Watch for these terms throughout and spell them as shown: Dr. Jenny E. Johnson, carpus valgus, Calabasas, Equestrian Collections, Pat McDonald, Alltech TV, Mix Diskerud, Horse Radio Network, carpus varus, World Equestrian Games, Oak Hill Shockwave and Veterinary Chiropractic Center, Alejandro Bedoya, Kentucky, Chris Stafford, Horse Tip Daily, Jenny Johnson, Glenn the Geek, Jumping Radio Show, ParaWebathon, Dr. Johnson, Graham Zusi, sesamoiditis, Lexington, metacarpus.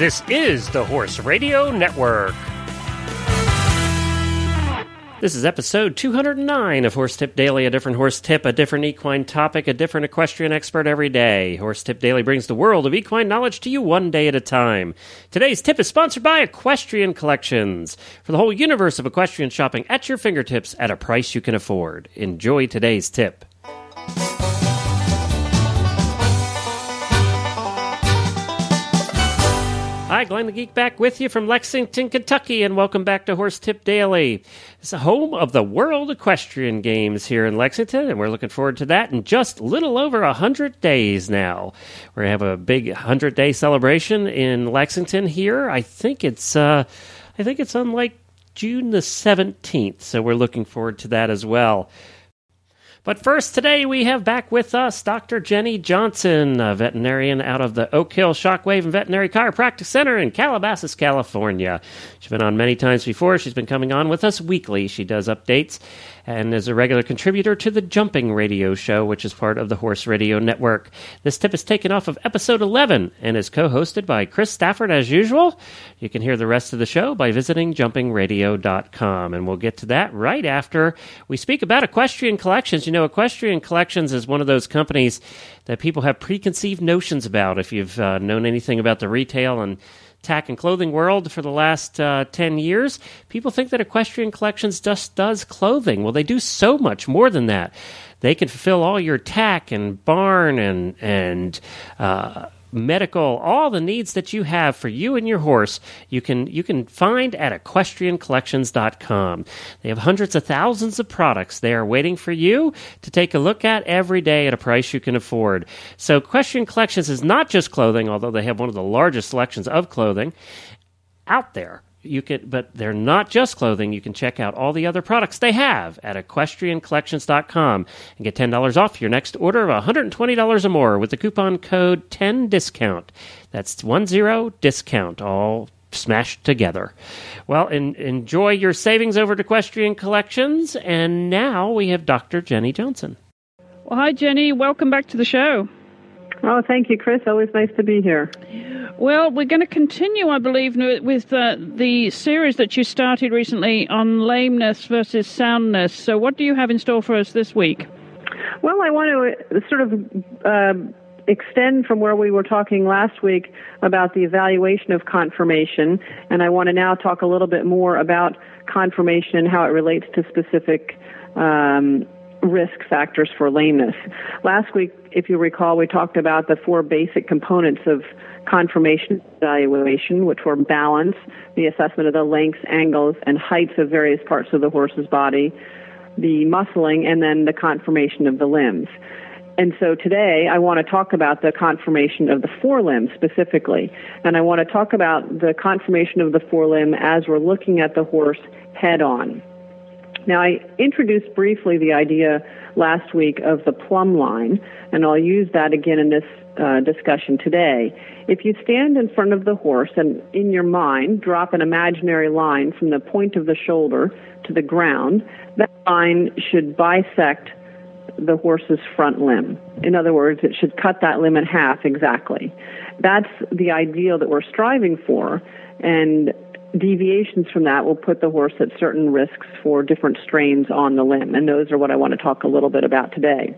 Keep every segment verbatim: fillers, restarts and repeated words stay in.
This is the Horse Radio Network. This is episode two hundred nine of Horse Tip Daily, a different horse tip, a different equine topic, a different equestrian expert every day. Horse Tip Daily brings the world of equine knowledge to you one day at a time. Today's tip is sponsored by Equestrian Collections. For the whole universe of equestrian shopping at your fingertips at a price you can afford. Enjoy today's tip. Hi, Glenn the Geek back with you from Lexington, Kentucky, and welcome back to Horse Tip Daily. It's the home of the World Equestrian Games here in Lexington, and we're looking forward to that in just a little over one hundred days now. We're going to have a big one hundred day celebration in Lexington here. I think it's, uh, I think it's on like June the seventeenth, so we're looking forward to that as well. But first, today we have back with us Doctor Jenny Johnson, a veterinarian out of the Oak Hill Shockwave and Veterinary Chiropractic Center in Calabasas, California. She's been on many times before. She's been coming on with us weekly. She does updates and is a regular contributor to the Jumping Radio Show, which is part of the Horse Radio Network. This tip is taken off of episode eleven and is co-hosted by Chris Stafford as usual. You can hear the rest of the show by visiting jumping radio dot com, and we'll get to that right after we speak about Equestrian Collections. You know, Equestrian Collections is one of those companies that people have preconceived notions about. If you've uh, known anything about the retail and tack and clothing world for the last uh, ten years, people think that Equestrian Collections just does clothing. Well, they do so much more than that. They can fulfill all your tack and barn and and uh medical, all the needs that you have for you and your horse, you can you can find at equestrian collections dot com. They have hundreds of thousands of products there waiting for you to take a look at every day at a price you can afford. So Equestrian Collections is not just clothing, although they have one of the largest selections of clothing out there. You can, but they're not just clothing. You can check out all the other products they have at equestrian collections dot com and get ten dollars off your next order of one hundred twenty dollars or more with the coupon code ten discount. That's ten discount, all smashed together. Well, in, enjoy your savings over at Equestrian Collections. And now we have Doctor Jenny Johnson. Well, hi, Jenny. Welcome back to the show. Oh, thank you, Chris. Always nice to be here. Well, we're going to continue, I believe, with uh, the series that you started recently on lameness versus soundness. So what do you have in store for us this week? Well, I want to sort of uh, extend from where we were talking last week about the evaluation of confirmation, and I want to now talk a little bit more about confirmation and how it relates to specific um risk factors for lameness. Last week, if you recall, we talked about the four basic components of confirmation evaluation, which were balance, the assessment of the lengths, angles, and heights of various parts of the horse's body, the muscling, and then the conformation of the limbs. And so today, I want to talk about the conformation of the forelimb specifically. And I want to talk about the conformation of the forelimb as we're looking at the horse head-on. Now, I introduced briefly the idea last week of the plumb line, and I'll use that again in this uh, discussion today. If you stand in front of the horse and in your mind drop an imaginary line from the point of the shoulder to the ground, that line should bisect the horse's front limb. In other words, it should cut that limb in half exactly. That's the ideal that we're striving for, and deviations from that will put the horse at certain risks for different strains on the limb, and those are what I want to talk a little bit about today.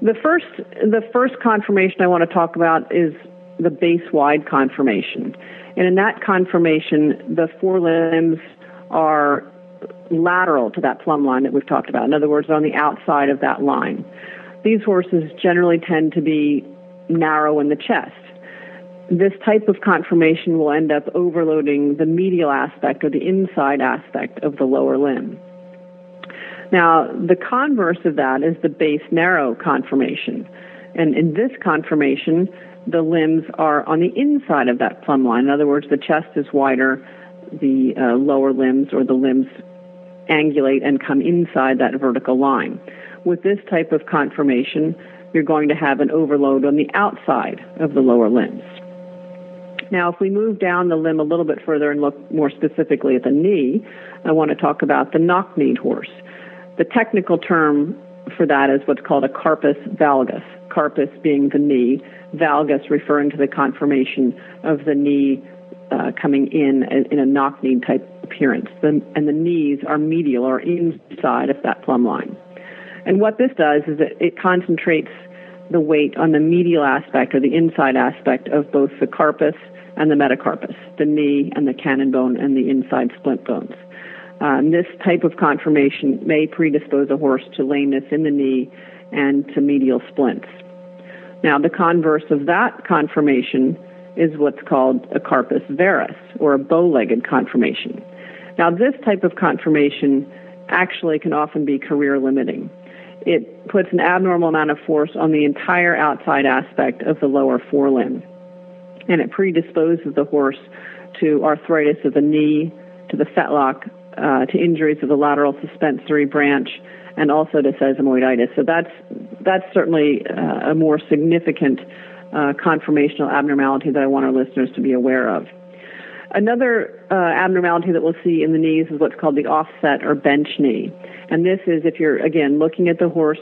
The first, the first conformation I want to talk about is the base-wide conformation, and in that conformation, the forelimbs are lateral to that plumb line that we've talked about. In other words, on the outside of that line. These horses generally tend to be narrow in the chest. This type of conformation will end up overloading the medial aspect or the inside aspect of the lower limb. Now, the converse of that is the base narrow conformation. And in this conformation, the limbs are on the inside of that plumb line. In other words, the chest is wider, the uh, lower limbs or the limbs angulate and come inside that vertical line. With this type of conformation, you're going to have an overload on the outside of the lower limbs. Now, if we move down the limb a little bit further and look more specifically at the knee, I want to talk about the knock-kneed horse. The technical term for that is what's called a carpus valgus, carpus being the knee, valgus referring to the conformation of the knee uh, coming in in a knock-knee type appearance. The, and the knees are medial or inside of that plumb line. And what this does is it, it concentrates the weight on the medial aspect or the inside aspect of both the carpus and the metacarpus, the knee and the cannon bone and the inside splint bones. Um, this type of conformation may predispose a horse to lameness in the knee and to medial splints. Now, the converse of that conformation is what's called a carpus varus, or a bow-legged conformation. Now, this type of conformation actually can often be career-limiting. It puts an abnormal amount of force on the entire outside aspect of the lower forelimb, and it predisposes the horse to arthritis of the knee, to the fetlock, uh, to injuries of the lateral suspensory branch, and also to sesamoiditis. So that's that's certainly uh, a more significant uh, conformational abnormality that I want our listeners to be aware of. Another uh, abnormality that we'll see in the knees is what's called the offset or bench knee. And this is if you're, again, looking at the horse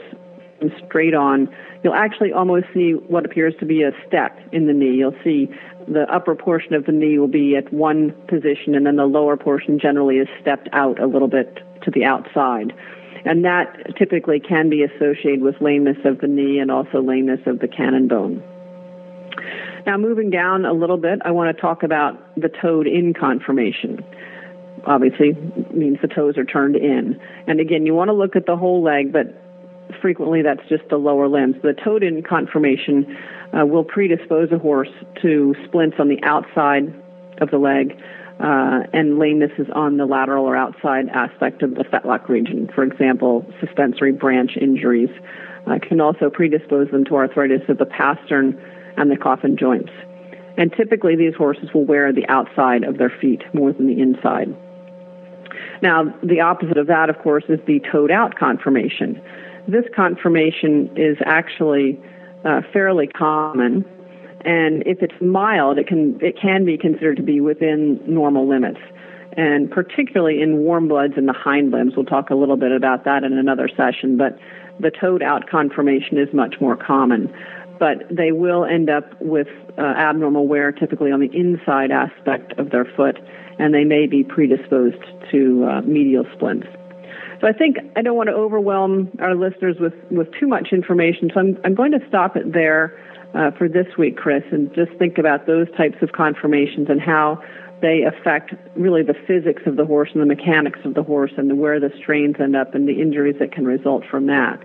straight on, you'll actually almost see what appears to be a step in the knee. You'll see the upper portion of the knee will be at one position, and then the lower portion generally is stepped out a little bit to the outside. And that typically can be associated with lameness of the knee and also lameness of the cannon bone. Now, moving down a little bit, I want to talk about the toed in conformation. Obviously, means the toes are turned in. And again, you want to look at the whole leg, but frequently that's just the lower limbs. The toed in conformation uh, will predispose a horse to splints on the outside of the leg, uh, and lameness is on the lateral or outside aspect of the fetlock region. For example, suspensory branch injuries uh, can also predispose them to arthritis of the pastern and the coffin joints. And typically these horses will wear the outside of their feet more than the inside. Now, the opposite of that, of course, is the toed out conformation. This conformation is actually uh, fairly common, and if it's mild, it can it can be considered to be within normal limits, and particularly in warm bloods in the hind limbs. We'll talk a little bit about that in another session, but the toed out conformation is much more common. But they will end up with uh, abnormal wear, typically on the inside aspect of their foot, and they may be predisposed to uh, medial splints. So I think I don't want to overwhelm our listeners with, with too much information, so I'm, I'm going to stop it there uh, for this week, Chris, and just think about those types of conformations and how they affect really the physics of the horse and the mechanics of the horse and where the strains end up and the injuries that can result from that.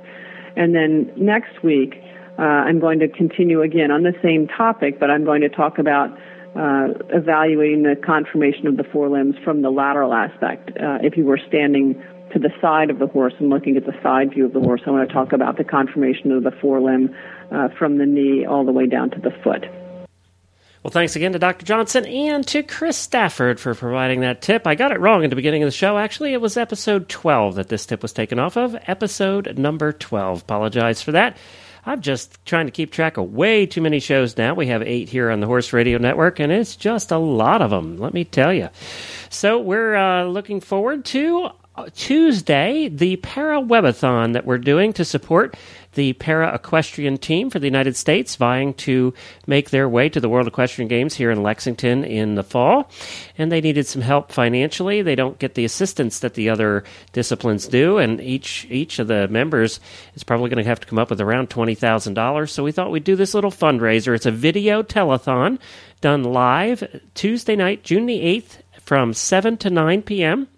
And then next week, Uh, I'm going to continue again on the same topic, but I'm going to talk about uh, evaluating the conformation of the forelimbs from the lateral aspect. Uh, if you were standing to the side of the horse and looking at the side view of the horse, I want to talk about the conformation of the forelimb uh, from the knee all the way down to the foot. Well, thanks again to Doctor Johnson and to Chris Stafford for providing that tip. I got it wrong at the beginning of the show. Actually, it was episode twelve that this tip was taken off of, episode number twelve. Apologize for that. I'm just trying to keep track of way too many shows now. We have eight here on the Horse Radio Network, and it's just a lot of them, let me tell you. So we're uh, looking forward to Tuesday, the ParaWebathon that we're doing to support the para-equestrian team for the United States, vying to make their way to the World Equestrian Games here in Lexington in the fall. And they needed some help financially. They don't get the assistance that the other disciplines do, and each each of the members is probably going to have to come up with around twenty thousand dollars. So we thought we'd do this little fundraiser. It's a video telethon done live Tuesday night, June the eighth, from seven to nine p.m.,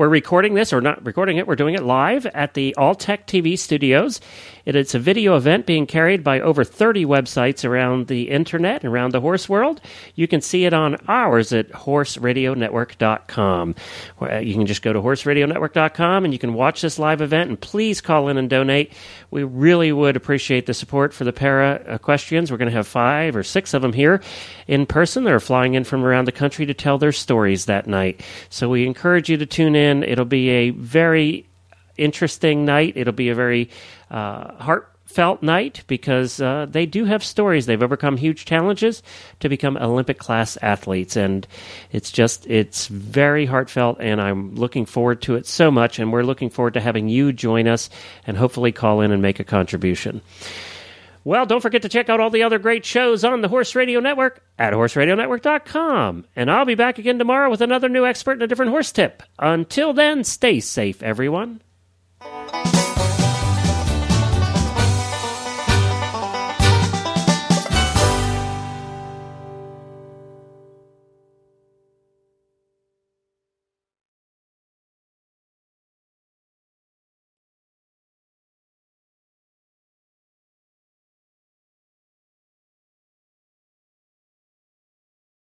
We're recording this, or not recording it, we're doing it live at the Alltech T V studios. It, it's a video event being carried by over thirty websites around the internet and around the horse world. You can see it on ours at horse radio network dot com. You can just go to horse radio network dot com and you can watch this live event, and please call in and donate. We really would appreciate the support for the para equestrians. We're going to have five or six of them here in person. They're flying in from around the country to tell their stories that night. So we encourage you to tune in. It'll be a very interesting night. It'll be a very uh, heart heartfelt night because uh, they do have stories. They've overcome huge challenges to become Olympic-class athletes, and it's just, it's very heartfelt, and I'm looking forward to it so much, and we're looking forward to having you join us and hopefully call in and make a contribution. Well, don't forget to check out all the other great shows on the Horse Radio Network at horse radio network dot com. And I'll be back again tomorrow with another new expert and a different horse tip. Until then, stay safe, everyone.